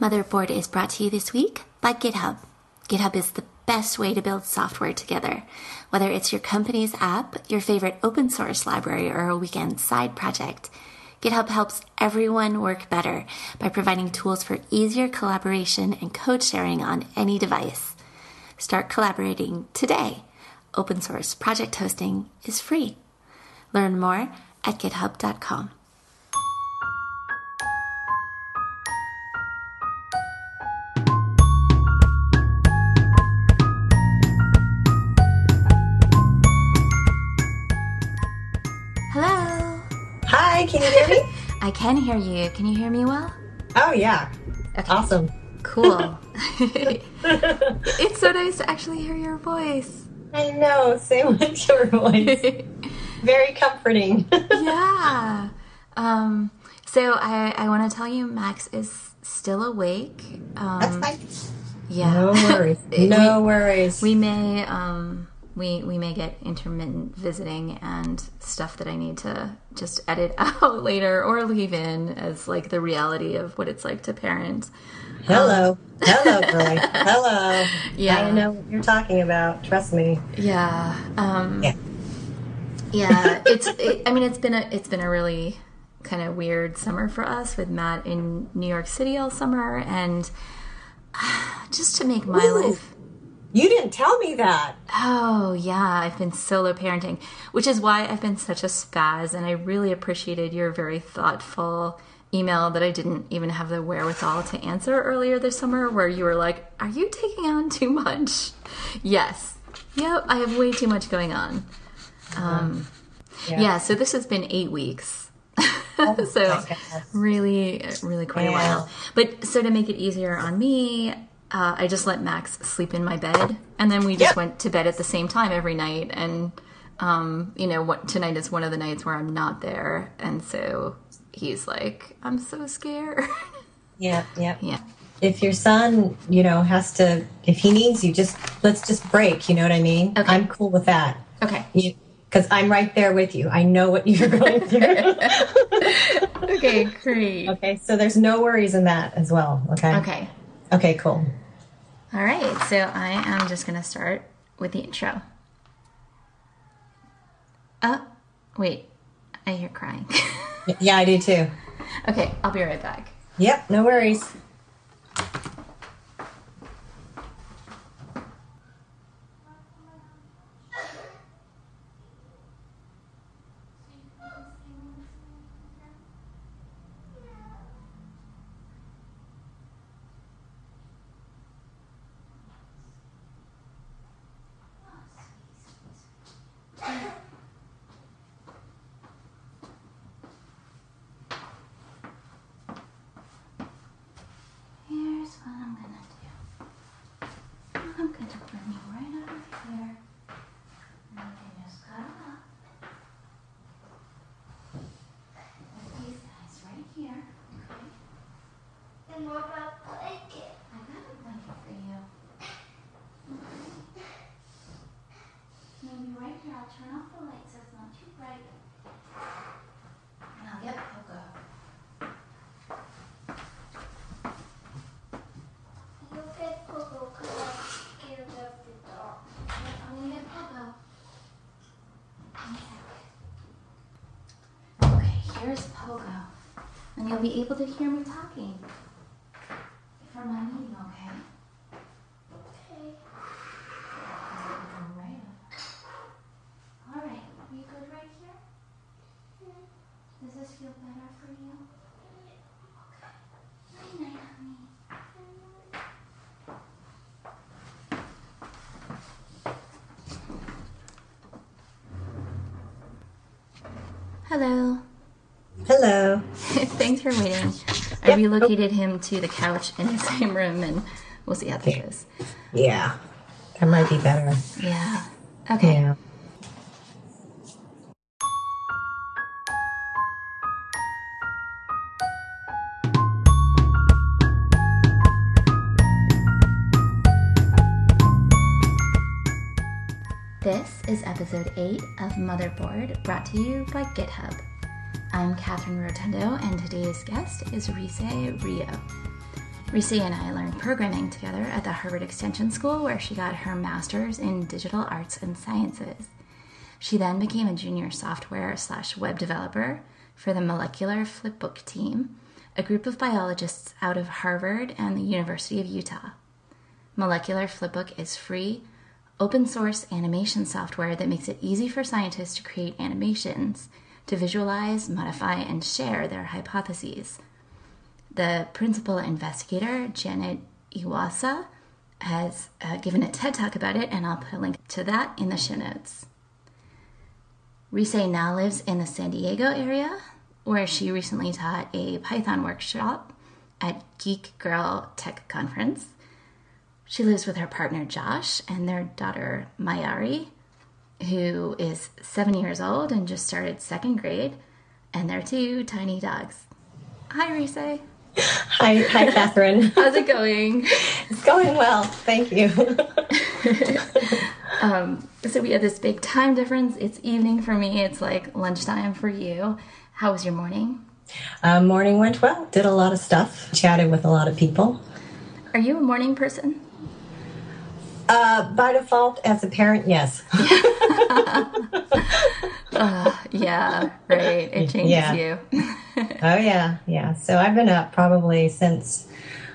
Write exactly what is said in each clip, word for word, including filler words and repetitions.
Motherboard is brought to you this week by GitHub. GitHub is the best way to build software together. Whether it's your company's app, your favorite open source library, or a weekend side project, GitHub helps everyone work better by providing tools for easier collaboration and code sharing on any device. Start collaborating today. Open source project hosting is free. Learn more at github dot com. Can you hear me? I can hear you. Can you hear me well? Oh, yeah. Okay. Awesome. Cool. It's so nice to actually hear your voice. I know. Same with your voice. Very comforting. Yeah. Um, so I, I want to tell you Max is still awake. Um, That's fine. Yeah. No worries. No we, worries. We may... Um, We we may get intermittent visiting and stuff that I need to just edit out later or leave in as like the reality of what it's like to parent. Hello. Um, Hello, girlie. Hello. Yeah. I know what you're talking about. Trust me. Yeah. Um, yeah. Yeah. It's. It, I mean, it's been a it's been a really kind of weird summer for us with Matt in New York City all summer, and just to make my Ooh. life. You didn't tell me that. Oh, yeah. I've been solo parenting, which is why I've been such a spaz, and I really appreciated your very thoughtful email that I didn't even have the wherewithal to answer earlier this summer, where you were like, are you taking on too much? Yes. Yep, I have way too much going on. Um, yeah. yeah, so this has been eight weeks. So really, really quite yeah. a while. But so to make it easier on me... Uh, I just let Max sleep in my bed, and then we just yep. went to bed at the same time every night. And um, you know, what, tonight is one of the nights where I'm not there, and so he's like, "I'm so scared." Yeah, yeah, yeah. If your son, you know, has to, if he needs you, just let's just break. You know what I mean? Okay. I'm cool with that. Okay. You, because I'm right there with you. I know what you're going through. Okay, great. Okay, so there's no worries in that as well. Okay. Okay. Okay, cool. All right, so I am just going to start with the intro. Oh, wait, I hear crying. Yeah, I do too. Okay, I'll be right back. Yep, no worries. You'll be able to hear me talking from my meeting, okay? Okay. All right, are you good right here? Yeah. Does this feel better for you? Okay. Night, night, honey. Hello. Hello. Thanks for waiting. Yep. I relocated him to the couch in the same room, and we'll see how this yeah. goes. Yeah. That might be better. Yeah. Okay. Yeah. This is episode eight of Motherboard, brought to you by GitHub. I'm Catherine Rotundo, and today's guest is Rise Rio. Risi and I learned programming together at the Harvard Extension School, where she got her master's in digital arts and sciences. She then became a junior software slash web developer for the Molecular Flipbook team, a group of biologists out of Harvard and the University of Utah. Molecular Flipbook is free, open source animation software that makes it easy for scientists to create animations, to visualize, modify, and share their hypotheses. The principal investigator, Janet Iwasa, has uh, given a TED Talk about it, and I'll put a link to that in the show notes. Risi now lives in the San Diego area, where she recently taught a Python workshop at Geek Girl Tech Conference. She lives with her partner, Josh, and their daughter, Mayari, who is seven years old and just started second grade, and they're two tiny dogs. Hi, Risi. Hi, hi, Catherine. How's it going? It's going well, thank you. um, so we have this big time difference. It's evening for me. It's like lunchtime for you. How was your morning? Uh, morning went well. Did a lot of stuff. Chatted with a lot of people. Are you a morning person? Uh, by default, as a parent, yes. uh, yeah, right. It changes yeah. you. oh, yeah, yeah. So I've been up probably since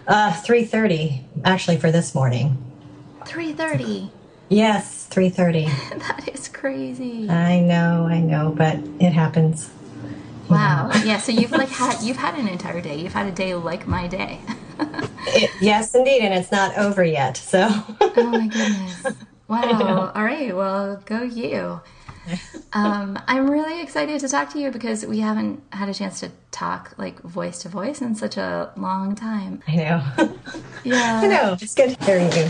uh, three thirty, actually, for this morning. three thirty? Yes, three thirty. That is crazy. I know, I know, but it happens. Wow. Yeah, so you've like had you've had an entire day. You've had a day like my day. It, yes, indeed, and it's not over yet. So. Oh my goodness! Wow. All right. Well, go you. Um, I'm really excited to talk to you because we haven't had a chance to talk like voice to voice in such a long time. I know. Yeah. I know. It's good hearing you.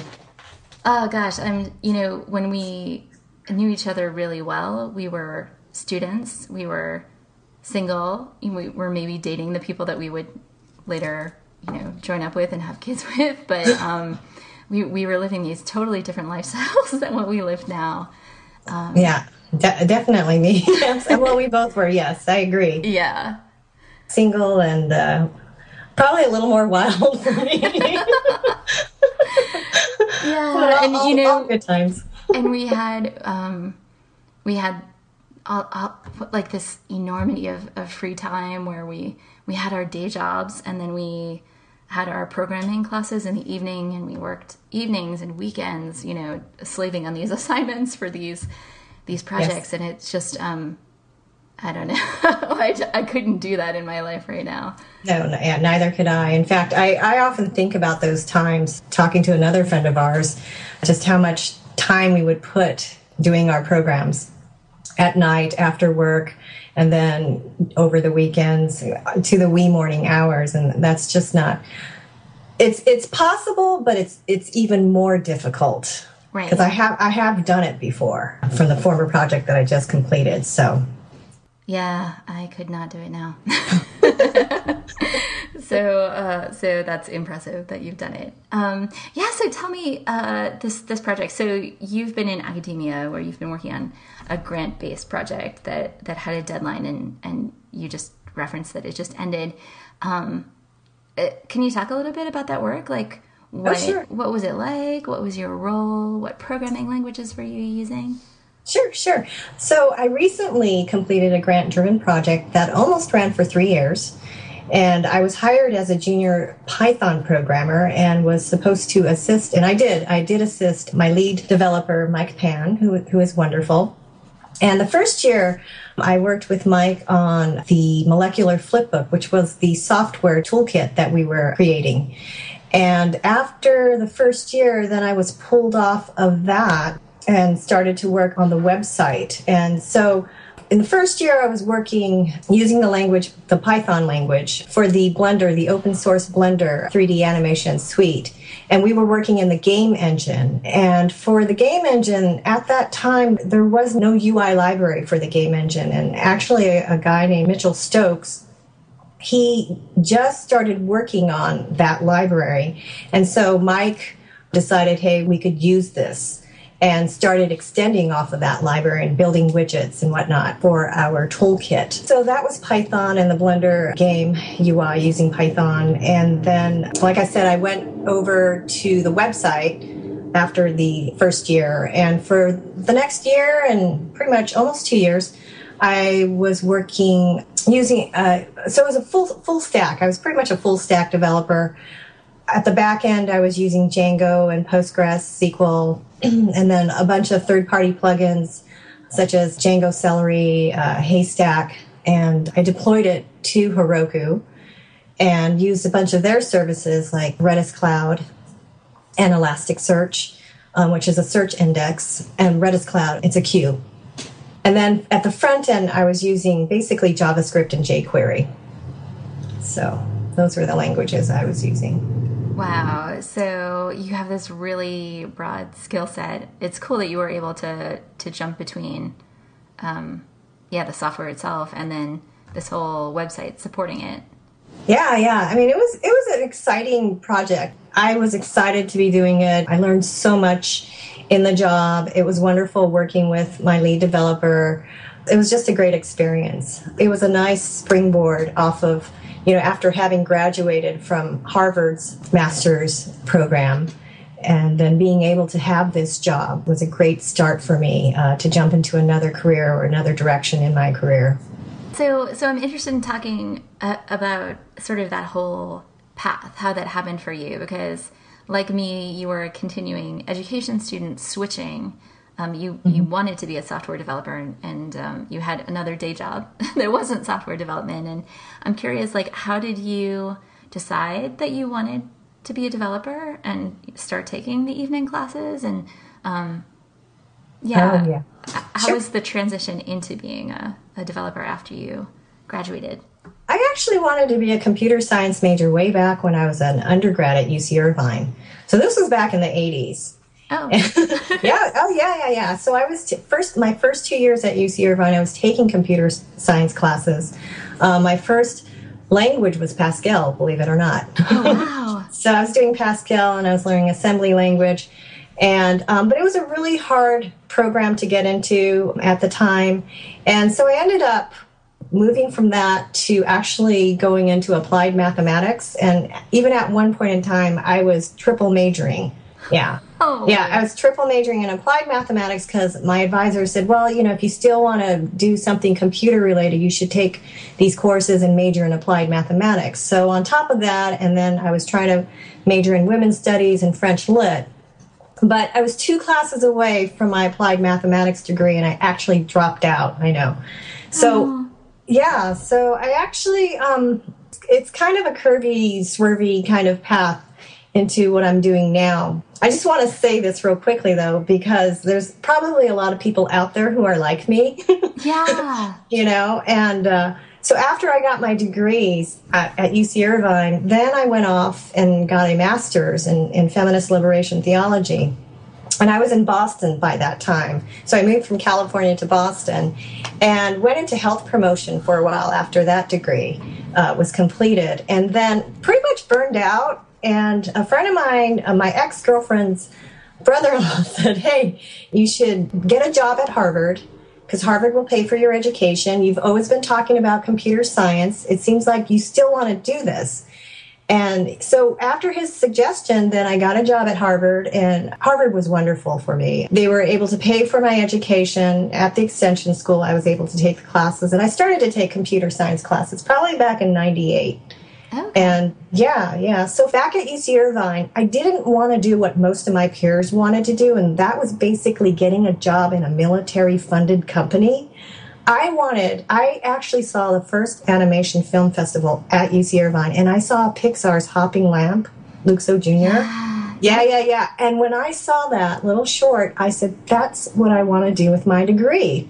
Oh gosh, I'm. You know, when we knew each other really well, we were students. We were single. We were maybe dating the people that we would later, you know, join up with and have kids with, but um, we we were living these totally different lifestyles than what we live now. Um, yeah, de- definitely me. Yes. Well, we both were. Yes, I agree. Yeah, single and uh, probably a little more wild for me. yeah, all, and all, you know, all good times. And we had um, we had all, all like this enormity of, of free time where we we had our day jobs, and then we had our programming classes in the evening, and we worked evenings and weekends, you know, slaving on these assignments for these these projects. Yes. And it's just, um, I don't know, I, I couldn't do that in my life right now. No, no yeah, neither could I. In fact, I, I often think about those times, talking to another friend of ours, just how much time we would put doing our programs at night, after work, and then over the weekends to the wee morning hours. And that's just not, it's it's possible, but it's it's even more difficult. Right. Because I have, I have done it before from the former project that I just completed, so. Yeah, I could not do it now. so uh, so that's impressive that you've done it. Um, yeah, so tell me uh, this, this project. So you've been in academia where you've been working on a grant-based project that, that had a deadline, and, and you just referenced that it just ended. Um, it, can you talk a little bit about that work? Like, what, oh, sure. what was it like? What was your role? What programming languages were you using? Sure, sure. So I recently completed a grant-driven project that almost ran for three years. And I was hired as a junior Python programmer and was supposed to assist, and I did, I did assist my lead developer, Mike Pan, who who is wonderful. And the first year, I worked with Mike on the Molecular Flipbook, which was the software toolkit that we were creating. And after the first year, then I was pulled off of that and started to work on the website. And so in the first year, I was working using the language, the Python language, for the Blender, the open source Blender three D animation suite. And we were working in the game engine. And for the game engine, at that time, there was no U I library for the game engine. And actually, a guy named Mitchell Stokes, he just started working on that library. And so Mike decided, hey, we could use this. and started extending off of that library and building widgets and whatnot for our toolkit. So that was Python and the Blender game U I using Python. And then, like I said, I went over to the website after the first year. And for the next year and pretty much almost two years, I was working using, uh, so it was a full full stack. I was pretty much a full stack developer. At the back end, I was using Django and Postgres, S Q L, and then a bunch of third-party plugins such as Django Celery, uh, Haystack, and I deployed it to Heroku and used a bunch of their services like Redis Cloud and Elasticsearch, um, which is a search index, and Redis Cloud, it's a queue. And then at the front end, I was using basically JavaScript and jQuery. So those were the languages I was using. Wow. So you have this really broad skill set. It's cool that you were able to to jump between, um, yeah, the software itself and then this whole website supporting it. Yeah, yeah. I mean, it was it was an exciting project. I was excited to be doing it. I learned so much in the job. It was wonderful working with my lead developer. It was just a great experience. It was a nice springboard off of, you know, after having graduated from Harvard's master's program and then being able to have this job was a great start for me uh, to jump into another career or another direction in my career. So, so I'm interested in talking uh, about sort of that whole path, how that happened for you, because like me, you were a continuing education student switching. Um, you, mm-hmm. you wanted to be a software developer and, and um, you had another day job that wasn't software development. And I'm curious, like, how did you decide that you wanted to be a developer and start taking the evening classes? And um, yeah, oh, yeah. how sure. was the transition into being a, a developer after you graduated? I actually wanted to be a computer science major way back when I was an undergrad at U C Irvine. So this was back in the eighties. Oh. yeah. Oh, yeah, yeah, yeah. So I was t- first, my first two years at U C Irvine, I was taking computer science classes. Uh, my first language was Pascal, believe it or not. Oh, wow. So I was doing Pascal and I was learning assembly language. And um, but it was a really hard program to get into at the time. And so I ended up moving from that to actually going into applied mathematics. And even at one point in time, I was triple majoring. Yeah. Oh. Yeah, I was triple majoring in applied mathematics because my advisor said, well, you know, if you still want to do something computer related, you should take these courses and major in applied mathematics. So on top of that, and then I was trying to major in women's studies and French lit. But I was two classes away from my applied mathematics degree, and I actually dropped out. I know. So... Oh. Yeah, so I actually, um, it's kind of a curvy, swervy kind of path into what I'm doing now. I just want to say this real quickly, though, because there's probably a lot of people out there who are like me. Yeah. You know, and uh, so after I got my degrees at, at U C Irvine, then I went off and got a master's in, in feminist liberation theology. And I was in Boston by that time. So I moved from California to Boston and went into health promotion for a while after that degree uh, was completed. And then pretty much burned out. And a friend of mine, uh, my ex-girlfriend's brother-in-law said, hey, you should get a job at Harvard because Harvard will pay for your education. You've always been talking about computer science. It seems like you still want to do this. And so after his suggestion, then I got a job at Harvard, and Harvard was wonderful for me. They were able to pay for my education at the Extension School. I was able to take the classes, and I started to take computer science classes probably back in ninety-eight. Okay. And yeah, yeah. So back at U C Irvine, I didn't want to do what most of my peers wanted to do, and that was basically getting a job in a military-funded company. I wanted, I actually saw the first animation film festival at U C Irvine, and I saw Pixar's Hopping Lamp, Luxo Junior Yeah, yeah, yeah. And when I saw that little short, I said, that's what I want to do with my degree.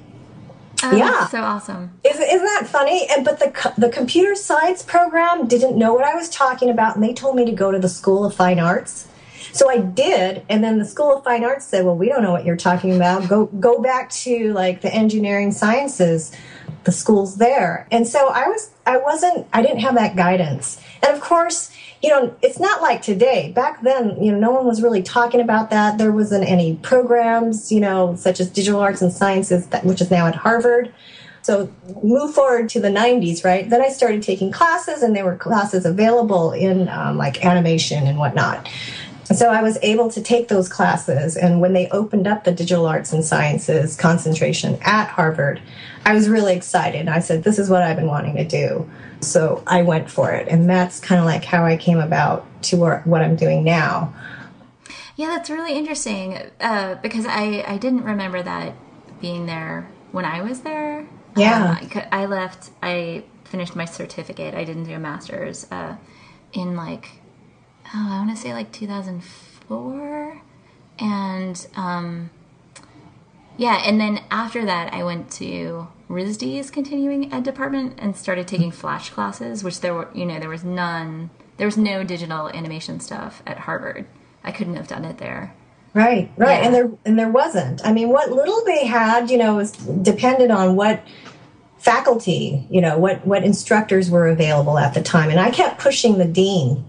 Oh, yeah. That's so awesome. Isn't, isn't that funny? And But the the computer science program didn't know what I was talking about, and they told me to go to the School of Fine Arts. So I did, and then the School of Fine Arts said, well, we don't know what you're talking about. Go go back to, like, the engineering sciences, the schools there. And so I was, I wasn't, I didn't have that guidance. And, of course, you know, it's not like today. Back then, you know, no one was really talking about that. There wasn't any programs, you know, such as digital arts and sciences, that, which is now at Harvard. So move forward to the nineties, right? Then I started taking classes, and there were classes available in um, like animation and whatnot. So I was able to take those classes, and when they opened up the digital arts and sciences concentration at Harvard, I was really excited. I said, this is what I've been wanting to do. So I went for it, and that's kind of like how I came about to what I'm doing now. Yeah, that's really interesting uh, because I, I didn't remember that being there when I was there. Yeah. Um, I left, I finished my certificate. I didn't do a master's uh, in like, oh, I want to say like two thousand four. And um, yeah, and then after that, I went to RISD's continuing ed department and started taking Flash classes, which there were, you know, there was none, there was no digital animation stuff at Harvard. I couldn't have done it there. Right, right, yeah. and there and there wasn't. I mean, what little they had, you know, was dependent on what faculty, you know, what, what instructors were available at the time. And I kept pushing the dean,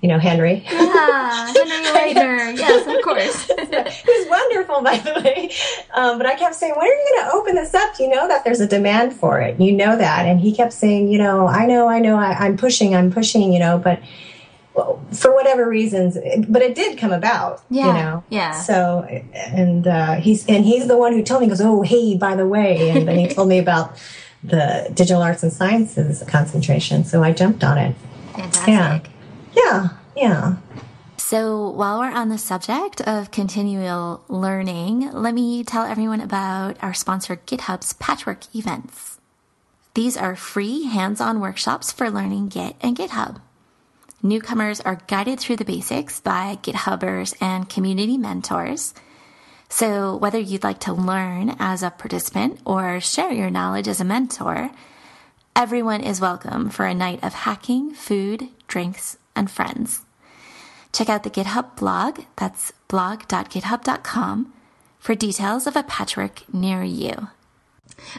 you know, Henry. Yeah, Henry Leitner, yes, of course. Who's wonderful, by the way. Um, but I kept saying, when are you going to open this up? You know that there's a demand for it. You know that. And he kept saying, you know, I know, I know, I, I'm pushing, I'm pushing, you know, but... for whatever reasons, but it did come about, yeah, you know. Yeah. So, and uh, he's and he's the one who told me. He goes, oh, hey, by the way, and then he told me about the digital arts and sciences concentration. So I jumped on it. Fantastic. Yeah. Yeah. Yeah. So while we're on the subject of continual learning, let me tell everyone about our sponsor, GitHub's Patchwork events. These are free hands-on workshops for learning Git and GitHub. Newcomers are guided through the basics by GitHubbers and community mentors. So whether you'd like to learn as a participant or share your knowledge as a mentor, everyone is welcome for a night of hacking, food, drinks, and friends. Check out the GitHub blog, that's blog dot github dot com, for details of a patchwork near you.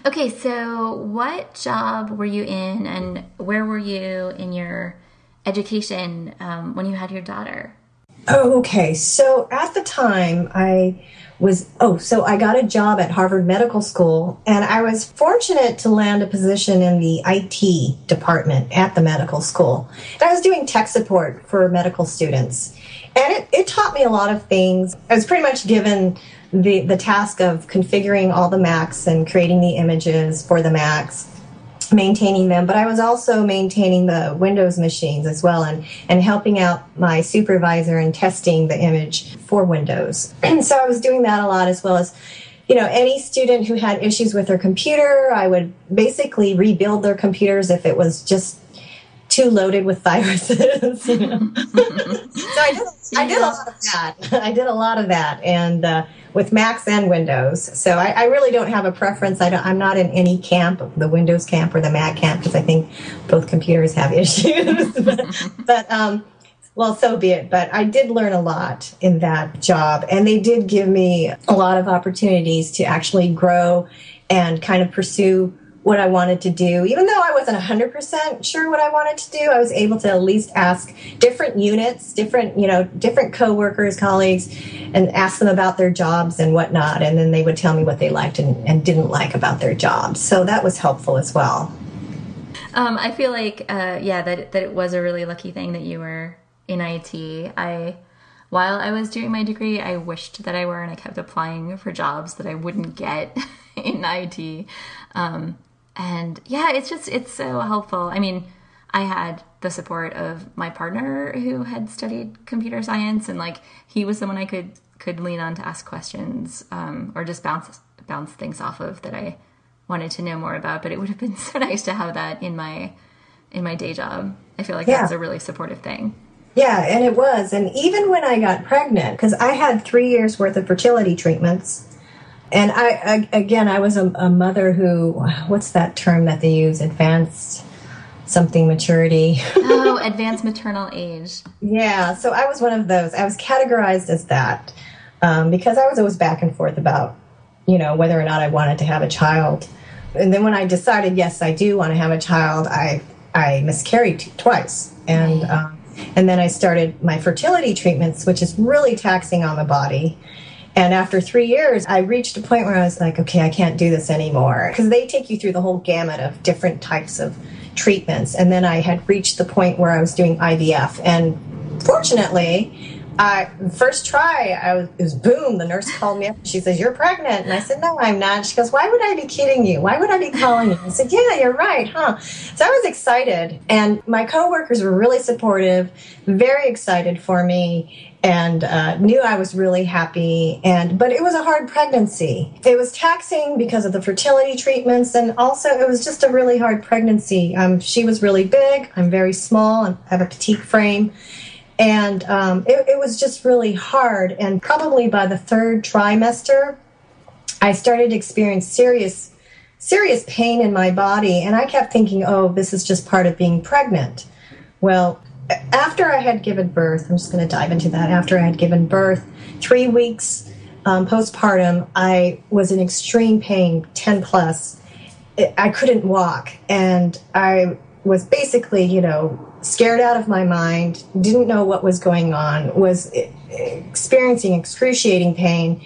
Okay, so what job were you in and where were you in your education um, when you had your daughter? Oh, okay. So at the time I was, oh, so I got a job at Harvard Medical School, and I was fortunate to land a position in the I T department at the medical school. And I was doing tech support for medical students, and it, it taught me a lot of things. I was pretty much given the, the task of configuring all the Macs and creating the images for the Macs, maintaining them, but I was also maintaining the Windows machines as well, and, and helping out my supervisor and testing the image for Windows. And so I was doing that a lot, as well as, you know, any student who had issues with their computer, I would basically rebuild their computers if it was just too loaded with viruses. You know? So I did, I did a lot of that. I did a lot of that, and uh, with Macs and Windows. So I, I really don't have a preference. I don't, I'm not in any camp, the Windows camp or the Mac camp, because I think both computers have issues. but but um, well, so be it. But I did learn a lot in that job, and they did give me a lot of opportunities to actually grow and kind of pursue what I wanted to do. Even though I wasn't one hundred percent sure what I wanted to do, I was able to at least ask different units, different, you know, different coworkers, colleagues, and ask them about their jobs and whatnot. And then they would tell me what they liked and, and didn't like about their jobs. So that was helpful as well. Um, I feel like, uh, yeah, that, that it was a really lucky thing that you were in I T. I, while I was doing my degree, I wished that I were, and I kept applying for jobs that I wouldn't get in I T. Um, And yeah, it's just, it's so helpful. I mean, I had the support of my partner who had studied computer science, and like, he was someone I could, could lean on to ask questions, um, or just bounce, bounce things off of that I wanted to know more about. But it would have been so nice to have that in my, in my day job. I feel like yeah. That's a really supportive thing. Yeah. And it was. And even when I got pregnant, because I had three years worth of fertility treatments. And I, I, again, I was a, a mother who, what's that term that they use? Advanced something maturity. Oh, advanced maternal age. Yeah. So I was one of those. I was categorized as that um, because I was always back and forth about, you know, whether or not I wanted to have a child. And then when I decided, yes, I do want to have a child, I, I miscarried twice. And, right. um, And then I started my fertility treatments, which is really taxing on the body. And after three years, I reached a point where I was like, okay, I can't do this anymore. Because they take you through the whole gamut of different types of treatments. And then I had reached the point where I was doing I V F. And fortunately, I, first try, I was, it was boom. The nurse called me up. She says, "You're pregnant." And I said, "No, I'm not." She goes, "Why would I be kidding you? Why would I be calling you?" I said, "Yeah, you're right, huh?" So I was excited. And my coworkers were really supportive, very excited for me, and uh, knew I was really happy. And But it was a hard pregnancy. It was taxing because of the fertility treatments. And also, it was just a really hard pregnancy. Um, she was really big. I'm very small. I have a petite frame. And um, it, it was just really hard. And probably by the third trimester, I started to experience serious, serious pain in my body. And I kept thinking, oh, this is just part of being pregnant. Well, after I had given birth, I'm just going to dive into that. After I had given birth, three weeks um, postpartum, I was in extreme pain, ten plus. I couldn't walk. And I was basically, you know, scared out of my mind, didn't know what was going on, was experiencing excruciating pain,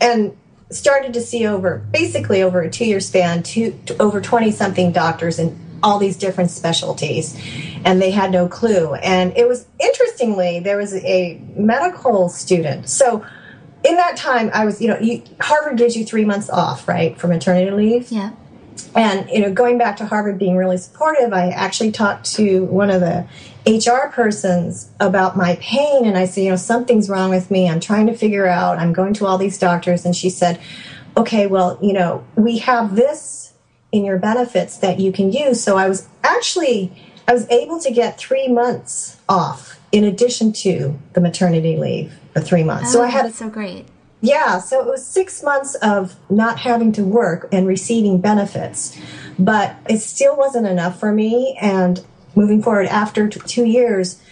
and started to see over, basically over a two-year span, two, over twenty-something doctors in all these different specialties, and they had no clue. And it was, interestingly, there was a medical student. So in that time, I was, you know, you, Harvard gives you three months off, right, for maternity leave? Yeah. And, you know, going back to Harvard being really supportive, I actually talked to one of the H R persons about my pain. And I said, you know, something's wrong with me. I'm trying to figure out. I'm going to all these doctors. And she said, okay, well, you know, we have this in your benefits that you can use. So I was actually, I was able to get three months off in addition to the maternity leave for three months. Oh, so I had that's so great. Yeah, so it was six months of not having to work and receiving benefits, but it still wasn't enough for me. And moving forward, after t- two years,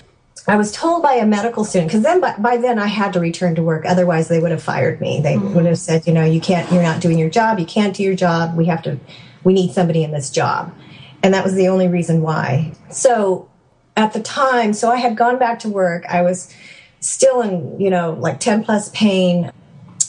I was told by a medical student, because then by, by then I had to return to work. Otherwise, they would have fired me. They mm-hmm. would have said, you know, you can't, you're not doing your job. You can't do your job. We have to, we need somebody in this job. And that was the only reason why. So at the time, so I had gone back to work. I was still in, you know, like ten plus pain.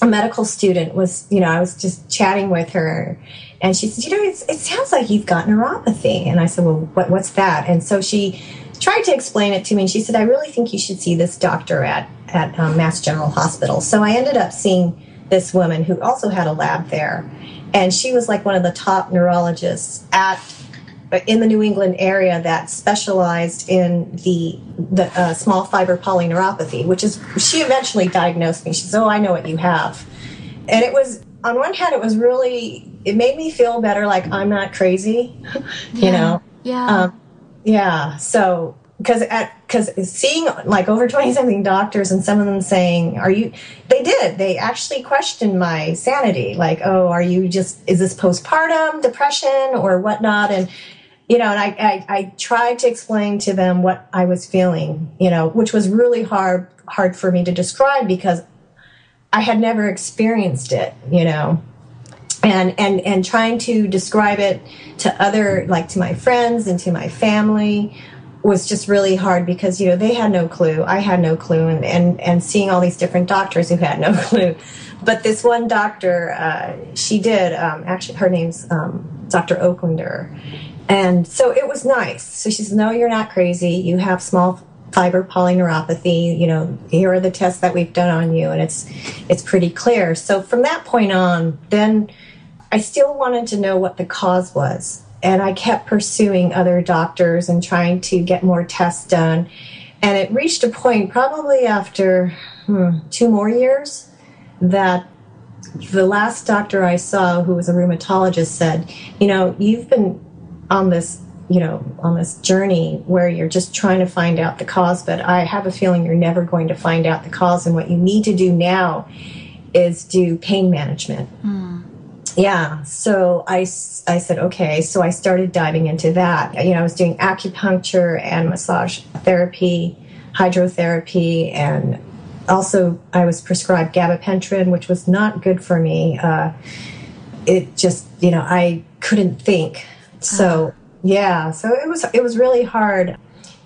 A medical student was, you know, I was just chatting with her, and she said, you know, it's, it sounds like you've got neuropathy. And I said, well, what, what's that? And so she tried to explain it to me, and she said, I really think you should see this doctor at, at um, Mass General Hospital. So I ended up seeing this woman who also had a lab there, and she was like one of the top neurologists at in the New England area that specialized in the the uh, small fiber polyneuropathy, which is, she eventually diagnosed me. She said, oh, I know what you have. And it was, on one hand, it was really, it made me feel better, like I'm not crazy, you yeah. know? Yeah. Um, yeah, so, because seeing like over twenty-something doctors and some of them saying, are you, they did, they actually questioned my sanity, like, oh, are you just, is this postpartum depression or whatnot? And you know, and I, I, I tried to explain to them what I was feeling, you know, which was really hard hard for me to describe because I had never experienced it, you know, and and and trying to describe it to other, like to my friends and to my family was just really hard because, you know, they had no clue. I had no clue, and and, and seeing all these different doctors who had no clue. But this one doctor, uh, she did, um, actually, her name's um, Doctor Oaklander. And so it was nice. So she says, no, you're not crazy. You have small fiber polyneuropathy. You know, here are the tests that we've done on you. And it's it's pretty clear. So from that point on, then I still wanted to know what the cause was. And I kept pursuing other doctors and trying to get more tests done. And it reached a point probably after hmm, two more years that the last doctor I saw, who was a rheumatologist, said, you know, you've been on this, you know, on this journey where you're just trying to find out the cause, but I have a feeling you're never going to find out the cause. And what you need to do now is do pain management. Mm. Yeah. So I, I said, okay. So I started diving into that. You know, I was doing acupuncture and massage therapy, hydrotherapy, and also I was prescribed gabapentin, which was not good for me. Uh, it just, you know, I couldn't think. So, yeah, so it was, it was really hard.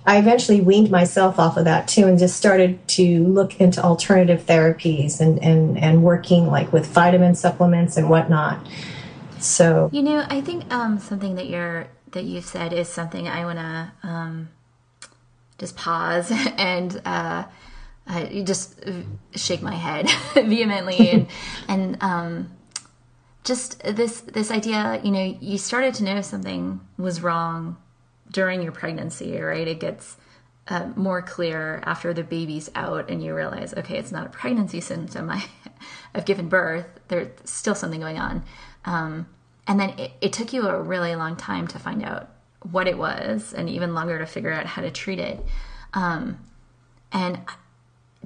I eventually weaned myself off of that too and just started to look into alternative therapies and, and, and working like with vitamin supplements and whatnot. So, you know, I think um, something that you're, that you said is something I want to um, just pause and uh, uh, just shake my head vehemently and, and um, just this, this idea, you know, you started to know something was wrong during your pregnancy, right? It gets uh, more clear after the baby's out and you realize, okay, it's not a pregnancy symptom. I, I've given birth. There's still something going on. Um, and then it, it took you a really long time to find out what it was and even longer to figure out how to treat it. Um, and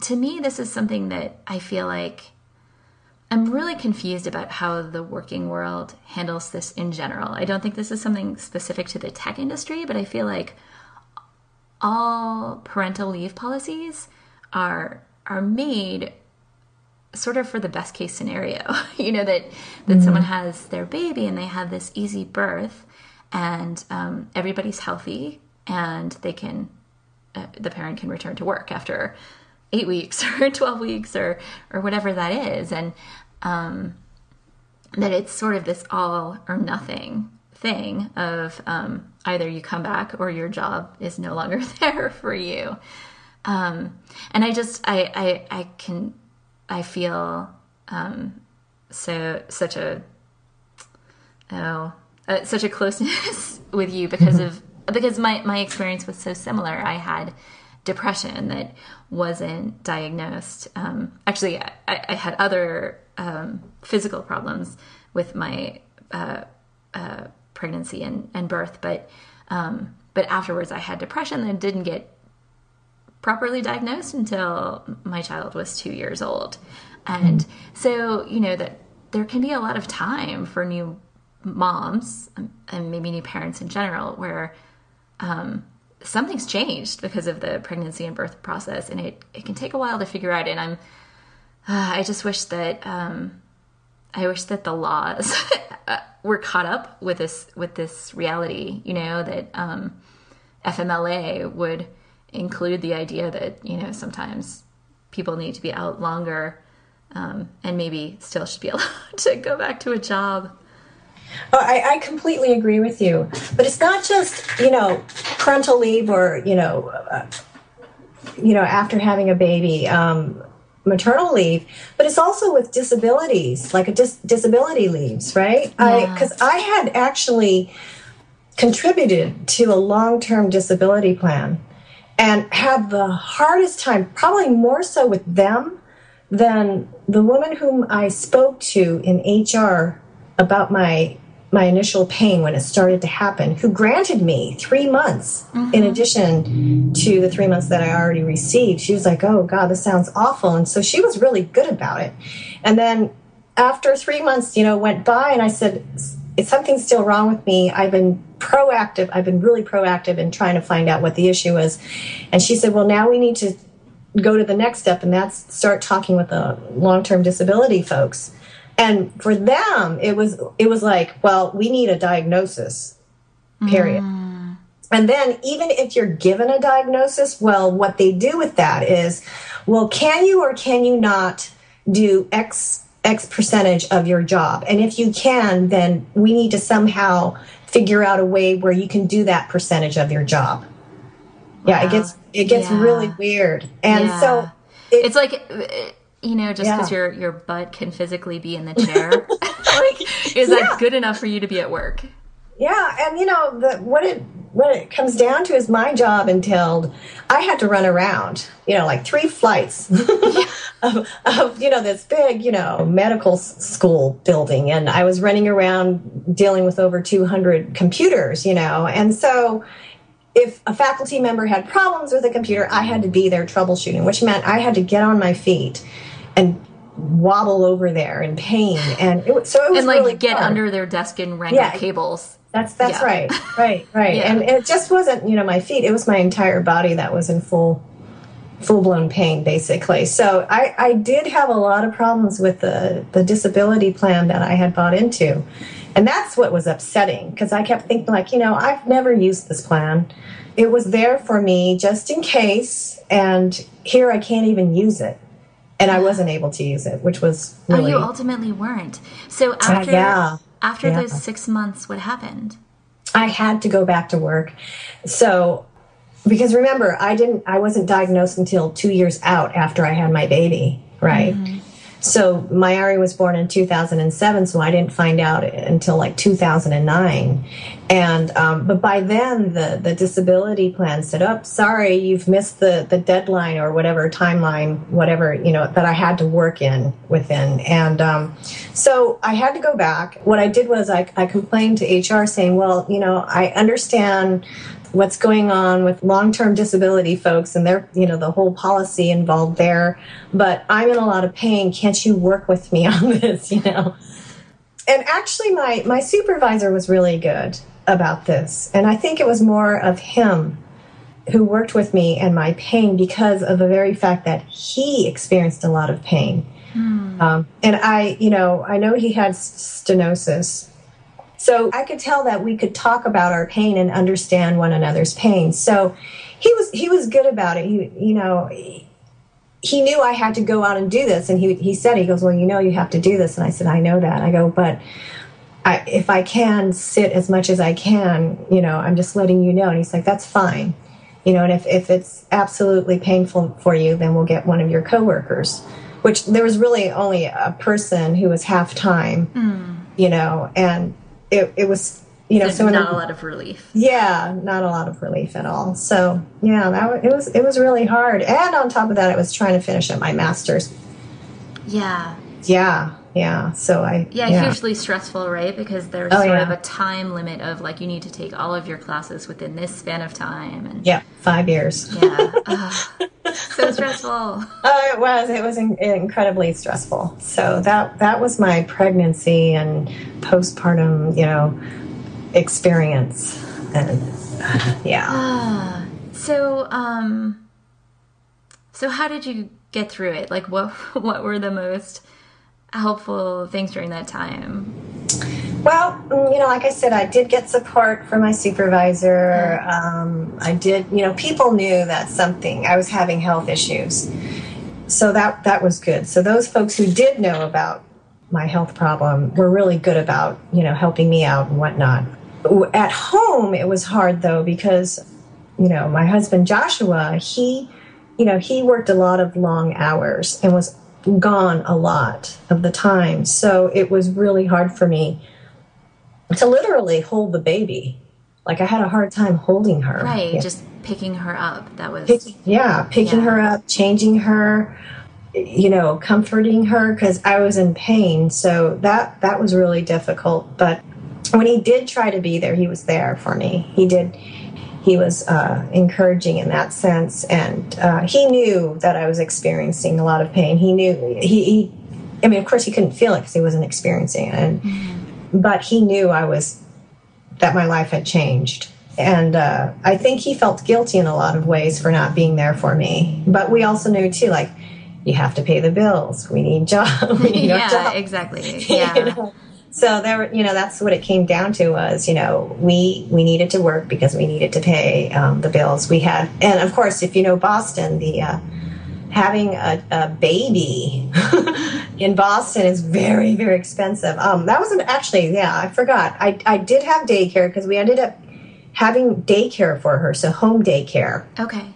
to me, this is something that I feel like I'm really confused about how the working world handles this in general. I don't think this is something specific to the tech industry, but I feel like all parental leave policies are are made sort of for the best case scenario. You know, that, that mm-hmm. someone has their baby and they have this easy birth and um, everybody's healthy and they can, uh, the parent can return to work after eight weeks or twelve weeks or, or whatever that is. And um, that it's sort of this all or nothing thing of um, either you come back or your job is no longer there for you. Um, and I just, I, I, I can, I feel um, so, such a, oh, uh, such a closeness with you because mm-hmm. of, because my, my experience was so similar. I had depression that wasn't diagnosed. Um, actually, I, I had other um, physical problems with my uh, uh, pregnancy and, and birth, but um, but afterwards I had depression that didn't get properly diagnosed until my child was two years old. And so, you know, that there can be a lot of time for new moms and maybe new parents in general where um, something's changed because of the pregnancy and birth process, and it, it can take a while to figure out. And I'm, uh, I just wish that, um, I wish that the laws were caught up with this, with this reality, you know, that, um, F M L A would include the idea that, you know, sometimes people need to be out longer, um, and maybe still should be allowed to go back to a job. Oh, I, I completely agree with you, but it's not just, you know, parental leave or, you know, uh, you know, after having a baby, um, maternal leave, but it's also with disabilities, like a dis- disability leaves, right? Yeah. I, 'cause I had actually contributed to a long-term disability plan and had the hardest time, probably more so with them than the woman whom I spoke to in H R about my my initial pain when it started to happen, who granted me three months uh-huh. in addition to the three months that I already received. She was like, oh, God, this sounds awful. And so she was really good about it. And then after three months, you know, went by and I said, it's something's still wrong with me. I've been proactive. I've been really proactive in trying to find out what the issue was. And she said, well, now we need to go to the next step, and that's start talking with the long-term disability folks. And for them, it was it was like, well, we need a diagnosis, period. Mm. And then even if you're given a diagnosis, well, what they do with that is, well, can you or can you not do X, X percentage of your job? And if you can, then we need to somehow figure out a way where you can do that percentage of your job. Wow. Yeah, it gets it gets yeah. really weird. And yeah. so it, it's like... It, you know, just because yeah. your your butt can physically be in the chair, like, is yeah. that good enough for you to be at work? Yeah, and you know, the, what it what it comes down to is my job entailed I had to run around, you know, like three flights of, of you know this big you know medical school building, and I was running around dealing with over two hundred computers, you know, and so. If a faculty member had problems with a computer, I had to be there troubleshooting, which meant I had to get on my feet and wobble over there in pain, and it was, so it was and like really get hard. Under their desk and wrangle yeah. cables. That's that's yeah. right, right, right. yeah. And it just wasn't you know my feet; it was my entire body that was in full, full blown pain basically. So I, I did have a lot of problems with the the disability plan that I had bought into, And that's what was upsetting, because I kept thinking, like, you know, I've never used this plan. It was there for me just in case, and here I can't even use it. And I wasn't able to use it, which was really... Oh, you ultimately weren't. So after, uh, yeah. after yeah. those six months, what happened? I had to go back to work. So, because remember, I didn't, I wasn't diagnosed until two years out after I had my baby, right? Mm-hmm. So Mayari was born in two thousand seven, so I didn't find out until like two thousand nine. And um, but by then, the, the disability plan said, oh, sorry, you've missed the, the deadline or whatever timeline, whatever, you know, that I had to work in within. And um, so I had to go back. What I did was I, I complained to H R saying, well, you know, I understand what's going on with long-term disability folks and their, you know, the whole policy involved there. But I'm in a lot of pain. Can't you work with me on this, you know? And actually my, my supervisor was really good about this. And I think it was more of him who worked with me and my pain because of the very fact that he experienced a lot of pain. Hmm. Um, and I, you know, I know he had stenosis. So I could tell that we could talk about our pain and understand one another's pain. So he was he was good about it. He, you know, he knew I had to go out and do this. And he he said, he goes, well, you know, you have to do this. And I said, I know that. I go, but I, if I can sit as much as I can, you know, I'm just letting you know. And he's like, that's fine. You know, and if, if it's absolutely painful for you, then we'll get one of your coworkers, which there was really only a person who was half-time, mm. you know, and... It, it was, you know, There's so not a lot of relief. Yeah, not a lot of relief at all. So yeah, that it was it was really hard. And on top of that, I was trying to finish up my master's. Yeah. Yeah, yeah. So I yeah, yeah. hugely stressful, right? Because there's oh, sort yeah. of a time limit of like you need to take all of your classes within this span of time. And yeah, five years. Yeah. Oh, so stressful. Oh, it was. It was in- incredibly stressful. So that that was my pregnancy and postpartum, you know, experience. And uh, yeah. Ah, so um, so how did you get through it? Like, what what were the most helpful things during that time? Well, you know, like I said, I did get support from my supervisor. Um, I did, you know, people knew that something, I was having health issues. So that, that was good. So those folks who did know about my health problem were really good about, you know, helping me out and whatnot. At home, it was hard, though, because, you know, my husband, Joshua, he, you know, he worked a lot of long hours and was gone a lot of the time. So it was really hard for me to literally hold the baby. Like I had a hard time holding her. Right, yeah. Just picking her up. That was Pick, yeah, picking yeah. her up, changing her, you know, comforting her because I was in pain. So that that was really difficult. But when he did try to be there, he was there for me. He did. He was uh, encouraging in that sense, and uh, he knew that I was experiencing a lot of pain. He knew he. he I mean, of course, he couldn't feel it because he wasn't experiencing it, and, mm-hmm. but he knew I was that my life had changed, and uh, I think he felt guilty in a lot of ways for not being there for me. But we also knew too, like you have to pay the bills. We need job. We need yeah, job. Exactly. Yeah. You know? So there, you know, that's what it came down to was, you know, we we needed to work because we needed to pay um, the bills we had, and of course, if you know Boston, the uh, having a, a baby in Boston is very very expensive. Um, that wasn't actually, yeah, I forgot. I I did have daycare because we ended up having daycare for her, so home daycare. Okay.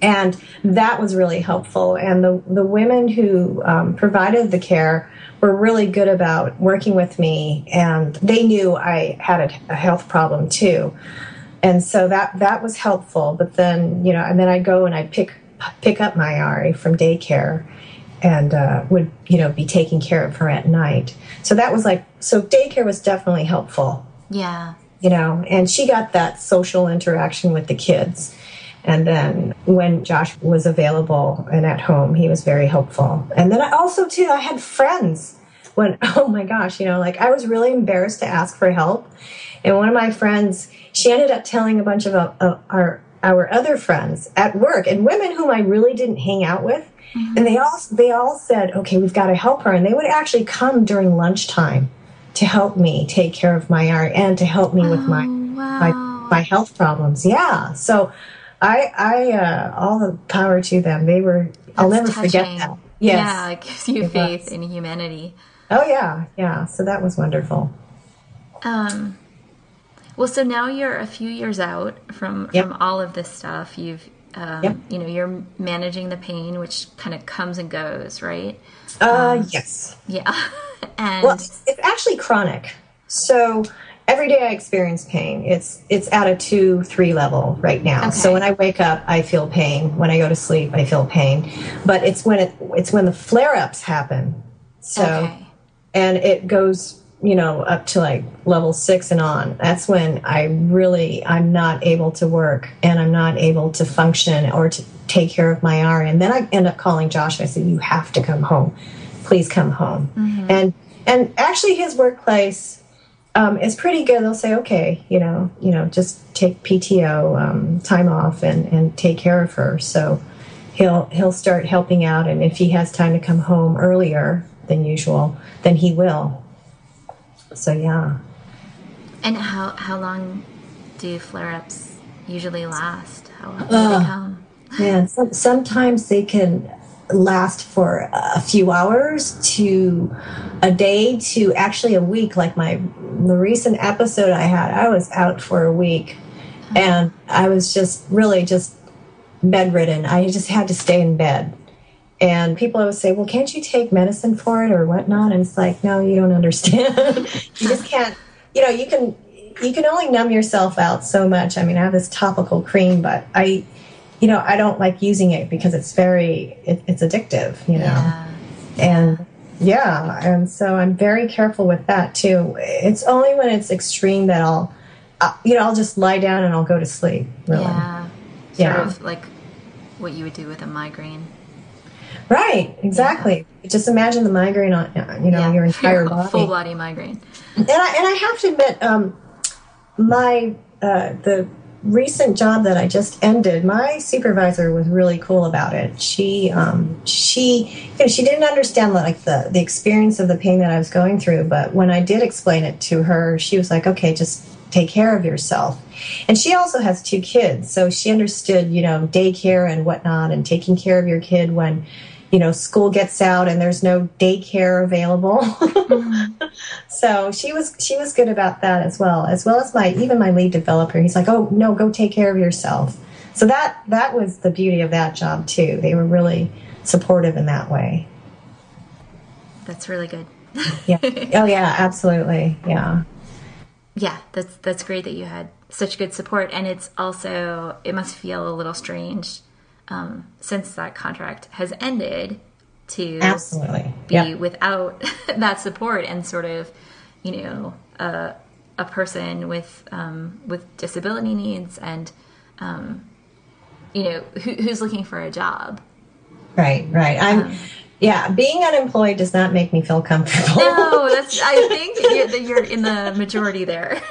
And that was really helpful. And the, the women who um, provided the care were really good about working with me. And they knew I had a, a health problem, too. And so that, that was helpful. But then, you know, and then I'd go and I'd pick, pick up Mayari from daycare and uh, would, you know, be taking care of her at night. So that was like, so daycare was definitely helpful. Yeah. You know, and she got that social interaction with the kids. And then when Josh was available and at home, he was very helpful. And then I also, too, I had friends when, oh, my gosh, you know, like I was really embarrassed to ask for help. And one of my friends, she ended up telling a bunch of uh, our our other friends at work and women whom I really didn't hang out with. Mm-hmm. And they all, they all said, okay, we've got to help her. And they would actually come during lunchtime to help me take care of my art and to help me oh, with my, wow. my my health problems. Yeah. So I, I uh, all the power to them. They were, That's I'll never touching. forget that. Yes. Yeah, it gives you it faith was. in humanity. Oh, yeah. Yeah. So that was wonderful. Um, well, so now you're a few years out from, yep. from all of this stuff. You've, um, yep. you know, you're managing the pain, which kind of comes and goes, right? Uh, um, yes. Yeah. And well, it's actually chronic. So every day I experience pain. It's it's at a two, three level right now. Okay. So when I wake up, I feel pain. When I go to sleep, I feel pain. But it's when it it's when the flare-ups happen. So okay. and it goes, you know, up to like level six and on. That's when I really I'm not able to work and I'm not able to function or to take care of my art. And then I end up calling Josh. I said, "You have to come home. Please come home." Mm-hmm. And and actually, his workplace. Um, it's pretty good. They'll say, okay, you know, you know, just take P T O um, time off and, and take care of her. So he'll he'll start helping out, and if he has time to come home earlier than usual, then he will. So yeah. And how how long do flare-ups usually last? How long do uh, they come? Yeah, some, sometimes they can last for a few hours to a day to actually a week. Like my the recent episode I had, I was out for a week and I was just really just bedridden. I just had to stay in bed. And people always say, well, can't you take medicine for it or whatnot? And it's like, no, you don't understand. You just can't, you know, you can, you can only numb yourself out so much. I mean, I have this topical cream, but I, you know, I don't like using it because it's very, it, it's addictive, you know. Yeah. And yeah, and so I'm very careful with that too. It's only when it's extreme that I'll, uh, you know, I'll just lie down and I'll go to sleep, really. Yeah, sort yeah. of like what you would do with a migraine. Right, exactly. Yeah. Just imagine the migraine on, you know, yeah. your entire body. Full body migraine. And I, and I have to admit, um, my, uh, the, recent job that I just ended, my supervisor was really cool about it. She, um, she, you know, she didn't understand like the, the experience of the pain that I was going through. But when I did explain it to her, she was like, okay, just take care of yourself. And she also has two kids. So she understood, you know, daycare and whatnot and taking care of your kid when, you know, school gets out and there's no daycare available. Mm-hmm. So she was she was good about that as well, as well as my even my lead developer. He's like, oh, no, go take care of yourself. So that that was the beauty of that job, too. They were really supportive in that way. That's really good. Yeah. Oh, yeah, absolutely. Yeah. Yeah, that's that's great that you had such good support. And it's also it must feel a little strange Um, since that contract has ended to Absolutely. be yep. without that support and sort of, you know, uh, a person with, um, with disability needs and, um, you know, who, who's looking for a job. Right. Right. I'm, um, yeah. Being unemployed does not make me feel comfortable. No, that's, I think that you're in the majority there.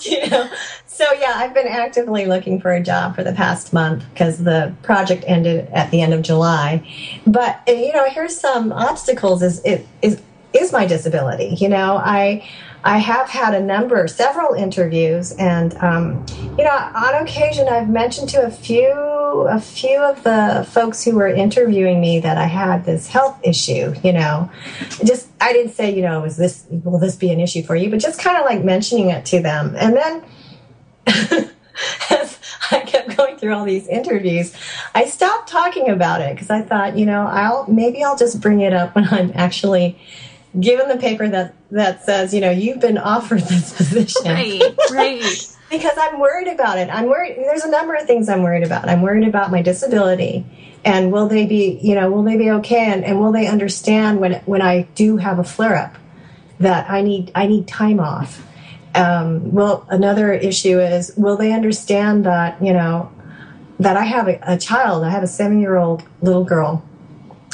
You know, so, yeah, I've been actively looking for a job for the past month because the project ended at the end of July. But, you know, here's some obstacles is it is is my disability. You know, I I have had a number, several interviews. And, um, you know, on occasion, I've mentioned to a few a few of the folks who were interviewing me that I had this health issue, you know, just I didn't say, you know, is this will this be an issue for you? But just kind of like mentioning it to them. And then as I kept going through all these interviews, I stopped talking about it because I thought, you know, I'll maybe I'll just bring it up when I'm actually given the paper that, that says, you know, you've been offered this position. Right, right. Because I'm worried about it. I'm worried. There's a number of things I'm worried about. I'm worried about my disability and will they be, you know, will they be okay? And, and will they understand when, when I do have a flare up that I need, I need time off. Um, well, another issue is, will they understand that, you know, that I have a, a child, I have a seven-year-old little girl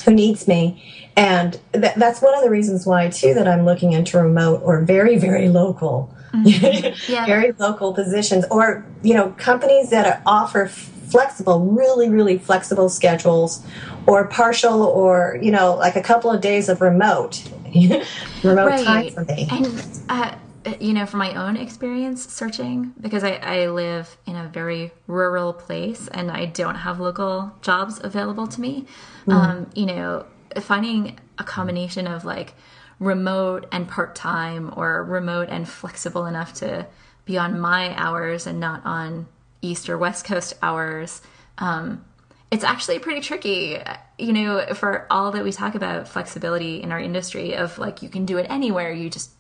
who needs me. And th- that's one of the reasons why, too, that I'm looking into remote or very, very local, mm-hmm. yeah. very local positions or, you know, companies that offer flexible, really, really flexible schedules or partial or, you know, like a couple of days of remote. remote right. time for me. And, uh, you know, from my own experience searching, because I, I live in a very rural place and I don't have local jobs available to me, mm. um, you know, finding a combination of like remote and part-time or remote and flexible enough to be on my hours and not on East or West Coast hours, um, it's actually pretty tricky, you know, for all that we talk about flexibility in our industry of like, you can do it anywhere. You just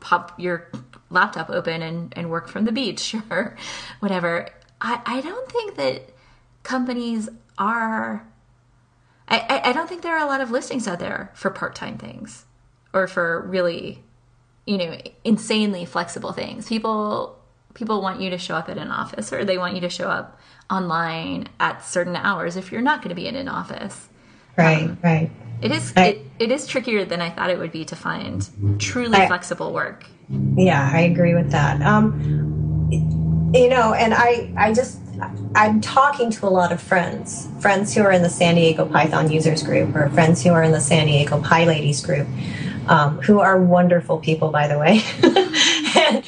pop your laptop open and, and work from the beach or whatever. I, I don't think that companies are, I, I don't think there are a lot of listings out there for part-time things or for really, you know, insanely flexible things. People, people want you to show up at an office, or they want you to show up online at certain hours if you're not going to be in an office. Right, um, right. It is I, it, it is trickier than I thought it would be to find truly I, flexible work. Yeah, I agree with that. Um, you know, and I, I just, I'm talking to a lot of friends, friends who are in the San Diego Python users group, or friends who are in the San Diego PyLadies group, um, who are wonderful people, by the way. and,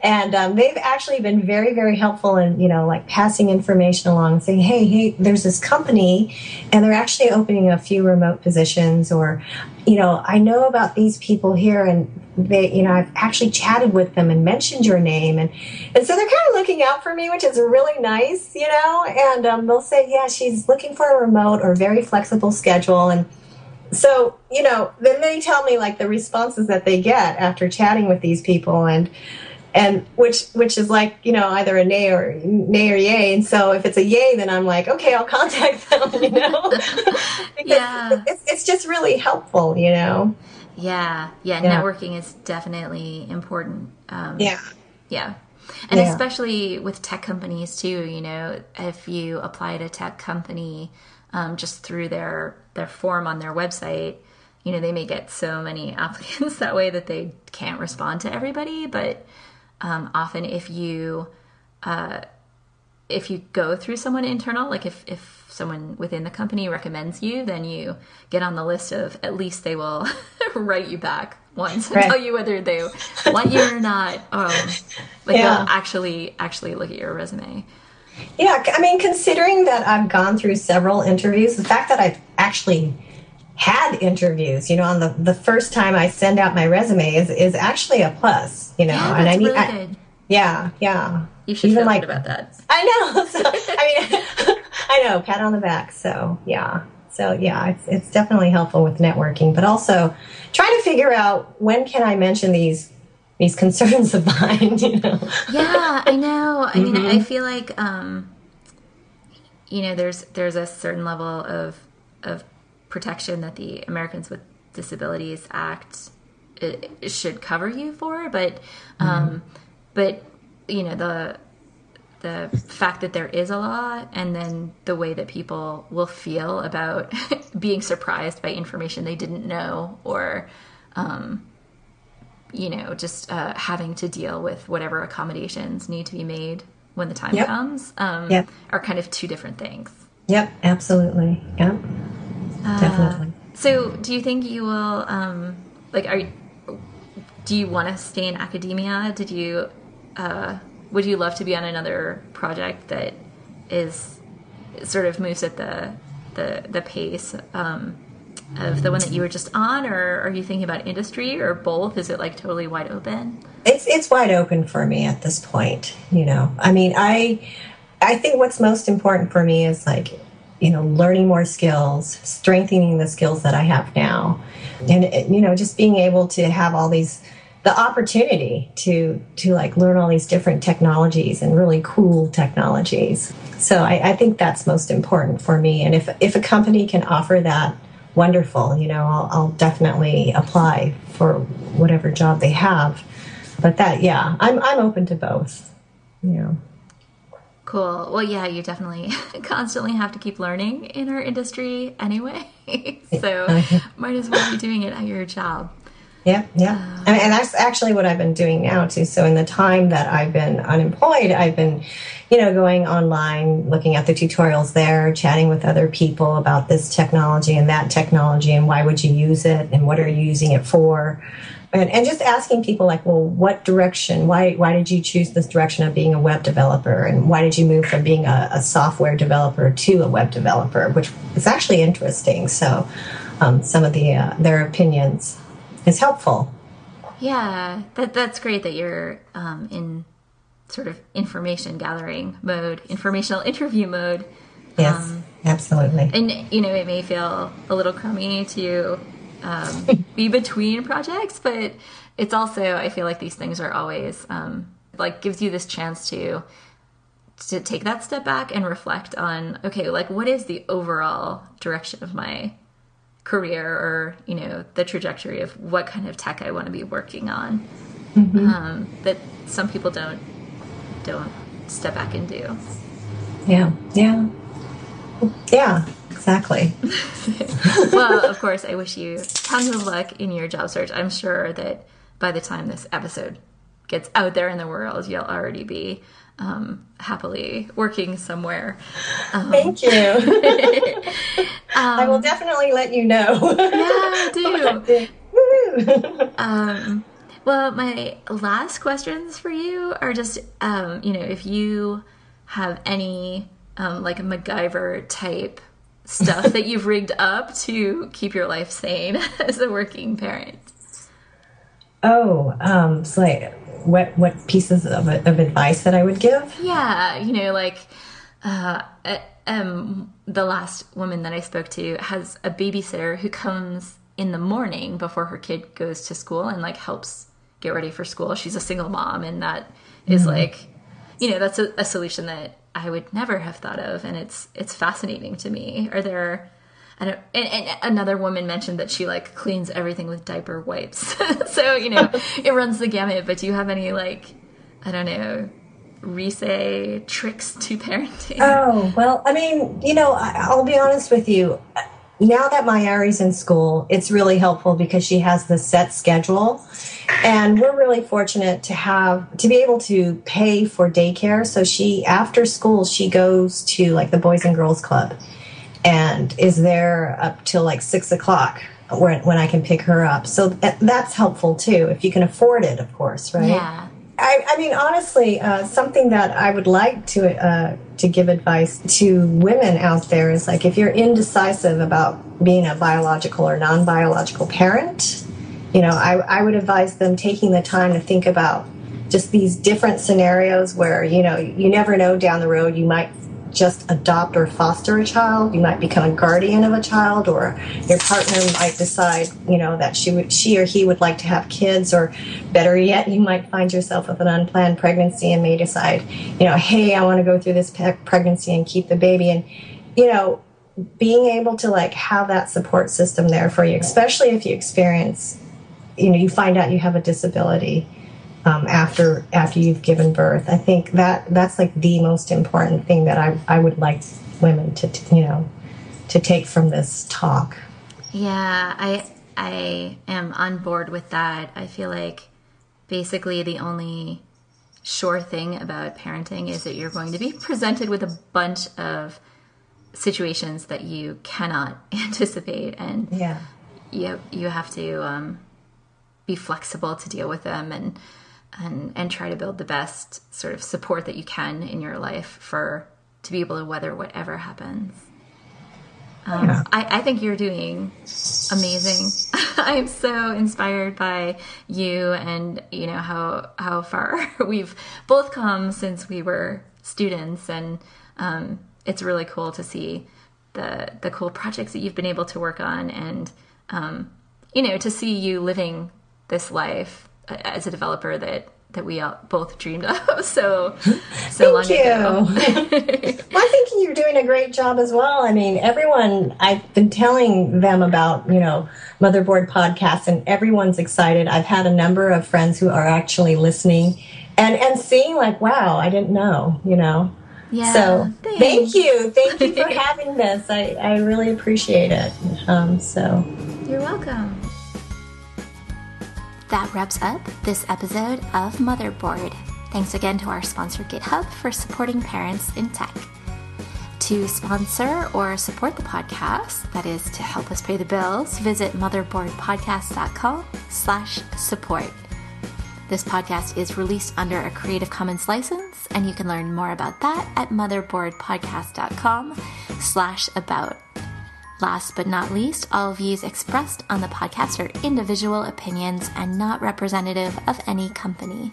And um, they've actually been very, very helpful in, you know, like passing information along, saying, hey, hey, there's this company and they're actually opening a few remote positions, or, you know, I know about these people here and they, you know, I've actually chatted with them and mentioned your name. And, and so they're kind of looking out for me, which is really nice, you know, and um, they'll say, yeah, she's looking for a remote or very flexible schedule. And so, you know, then they tell me like the responses that they get after chatting with these people, and And which which is like, you know, either a nay or nay or yay. And so if it's a yay, then I'm like, okay, I'll contact them, you know. yeah. It's, it's just really helpful, you know. Yeah. Yeah. yeah. Networking is definitely important. Um, yeah. Yeah. And yeah. especially with tech companies too, you know, if you apply to tech company um, just through their, their form on their website, you know, they may get so many applicants that way that they can't respond to everybody. But Um, often if you, uh, if you go through someone internal, like if, if someone within the company recommends you, then you get on the list of, at least they will write you back once right. and tell you whether they want you or not. Um, like yeah. they'll actually, actually look at your resume. Yeah. I mean, considering that I've gone through several interviews, the fact that I've actually had interviews, you know, on the, the first time I send out my resume is, is actually a plus, you know, yeah, that's and I mean, really I, good. yeah, yeah. You should feel like, good about that. I know. So, I mean, I know, pat on the back. So yeah. So yeah, it's, it's definitely helpful with networking, but also trying to figure out when can I mention these, these concerns of mine, you know? Yeah, I know. I mm-hmm. mean, I feel like, um, you know, there's, there's a certain level of, of, protection that the Americans with Disabilities Act it, it should cover you for, but um, mm-hmm. but you know the the fact that there is a law, and then the way that people will feel about being surprised by information they didn't know, or um, you know just uh, having to deal with whatever accommodations need to be made when the time yep. comes, um, yep. are kind of two different things. Yep, absolutely. Yep. Definitely. Uh, so do you think you will, um, like, are you, do you want to stay in academia? Did you, uh, would you love to be on another project that is sort of moves at the, the, the pace, um, of the one that you were just on, or are you thinking about industry or both? Is it like totally wide open? It's, it's wide open for me at this point, you know, I mean, I, I think what's most important for me is like, you know, learning more skills, strengthening the skills that I have now, and, you know, just being able to have all these, the opportunity to, to like learn all these different technologies and really cool technologies. So I, I think that's most important for me. And if, if a company can offer that, wonderful, you know, I'll, I'll definitely apply for whatever job they have, but that, yeah, I'm, I'm open to both, you know. Cool. Well, yeah, you definitely constantly have to keep learning in our industry anyway. So might as well be doing it at your job. Yeah, yeah. And, and that's actually what I've been doing now, too. So in the time that I've been unemployed, I've been, you know, going online, looking at the tutorials there, chatting with other people about this technology and that technology and why would you use it and what are you using it for? And, and just asking people like, well, what direction, why why did you choose this direction of being a web developer? And why did you move from being a, a software developer to a web developer, which is actually interesting. So um, some of the uh, their opinions is helpful. Yeah, that that's great that you're um, in sort of information gathering mode, informational interview mode. Yes, um, absolutely. And, you know, it may feel a little crummy to um, be between projects, but it's also, I feel like these things are always, um, like gives you this chance to, to take that step back and reflect on, okay, like what is the overall direction of my career or, you know, the trajectory of what kind of tech I want to be working on, mm-hmm. um, that some people don't, don't step back and do. Yeah. Yeah. Yeah. Exactly. Well, of course, I wish you tons of luck in your job search. I'm sure that by the time this episode gets out there in the world, you'll already be um, happily working somewhere. Um, Thank you. um, I will definitely let you know. Yeah, do. Woo! um, well, my last questions for you are just, um, you know, if you have any um, like a MacGyver type stuff that you've rigged up to keep your life sane as a working parent. Oh, um, so like what, what pieces of, of advice that I would give? Yeah. You know, like, uh, um, the last woman that I spoke to has a babysitter who comes in the morning before her kid goes to school and like helps get ready for school. She's a single mom. And that mm-hmm. is like, you know, that's a, a solution that I would never have thought of. And it's, it's fascinating to me. Are there, I don't, and, and another woman mentioned that she like cleans everything with diaper wipes. So, you know, it runs the gamut, but do you have any like, I don't know, re-say tricks to parenting? Oh, well, I mean, you know, I, I'll be honest with you. Now that my Ari's in school, it's really helpful because she has this set schedule. And we're really fortunate to have, to be able to pay for daycare. So she, after school, she goes to like the Boys and Girls Club and is there up till like six o'clock when, when I can pick her up. So that, that's helpful too, if you can afford it, of course, right? Yeah. I, I mean, honestly, uh, something that I would like to uh, to give advice to women out there is like if you're indecisive about being a biological or non-biological parent, you know, I, I would advise them taking the time to think about just these different scenarios where, you know, you never know down the road, you might just adopt or foster a child, you might become a guardian of a child, or your partner might decide, you know, that she would, she or he would like to have kids, or better yet, you might find yourself with an unplanned pregnancy and may decide, you know, hey, I want to go through this pe- pregnancy and keep the baby. And, you know, being able to like have that support system there for you, especially if you experience, you know, you find out you have a disability Um, after after you've given birth. I think that that's like the most important thing that I, I would like women to, to you know to take from this talk. Yeah, I I am on board with that. I feel like basically the only sure thing about parenting is that you're going to be presented with a bunch of situations that you cannot anticipate, and yeah, you you have to um, be flexible to deal with them and. And, and try to build the best sort of support that you can in your life for to be able to weather whatever happens. Um, yeah. I, I think you're doing amazing. I'm so inspired by you and, you know, how how far we've both come since we were students. And um, it's really cool to see the, the cool projects that you've been able to work on and, um, you know, to see you living this life as a developer that, that we all both dreamed of so, so long you. ago. Well, I think you're doing a great job as well. I mean, everyone, I've been telling them about, you know, Motherboard podcasts and everyone's excited. I've had a number of friends who are actually listening and, and seeing like, wow, I didn't know, you know. Yeah, so thanks. thank you. Thank you for having this. I, I really appreciate it. Um, so you're welcome. That wraps up this episode of Motherboard. Thanks again to our sponsor GitHub for supporting parents in tech. To sponsor or support the podcast, that is to help us pay the bills, visit motherboard podcast dot com slash support. This podcast is released under a Creative Commons license, and you can learn more about that at motherboard podcast dot com slash about. Last but not least, all views expressed on the podcast are individual opinions and not representative of any company.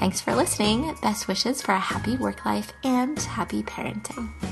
Thanks for listening. Best wishes for a happy work life and happy parenting.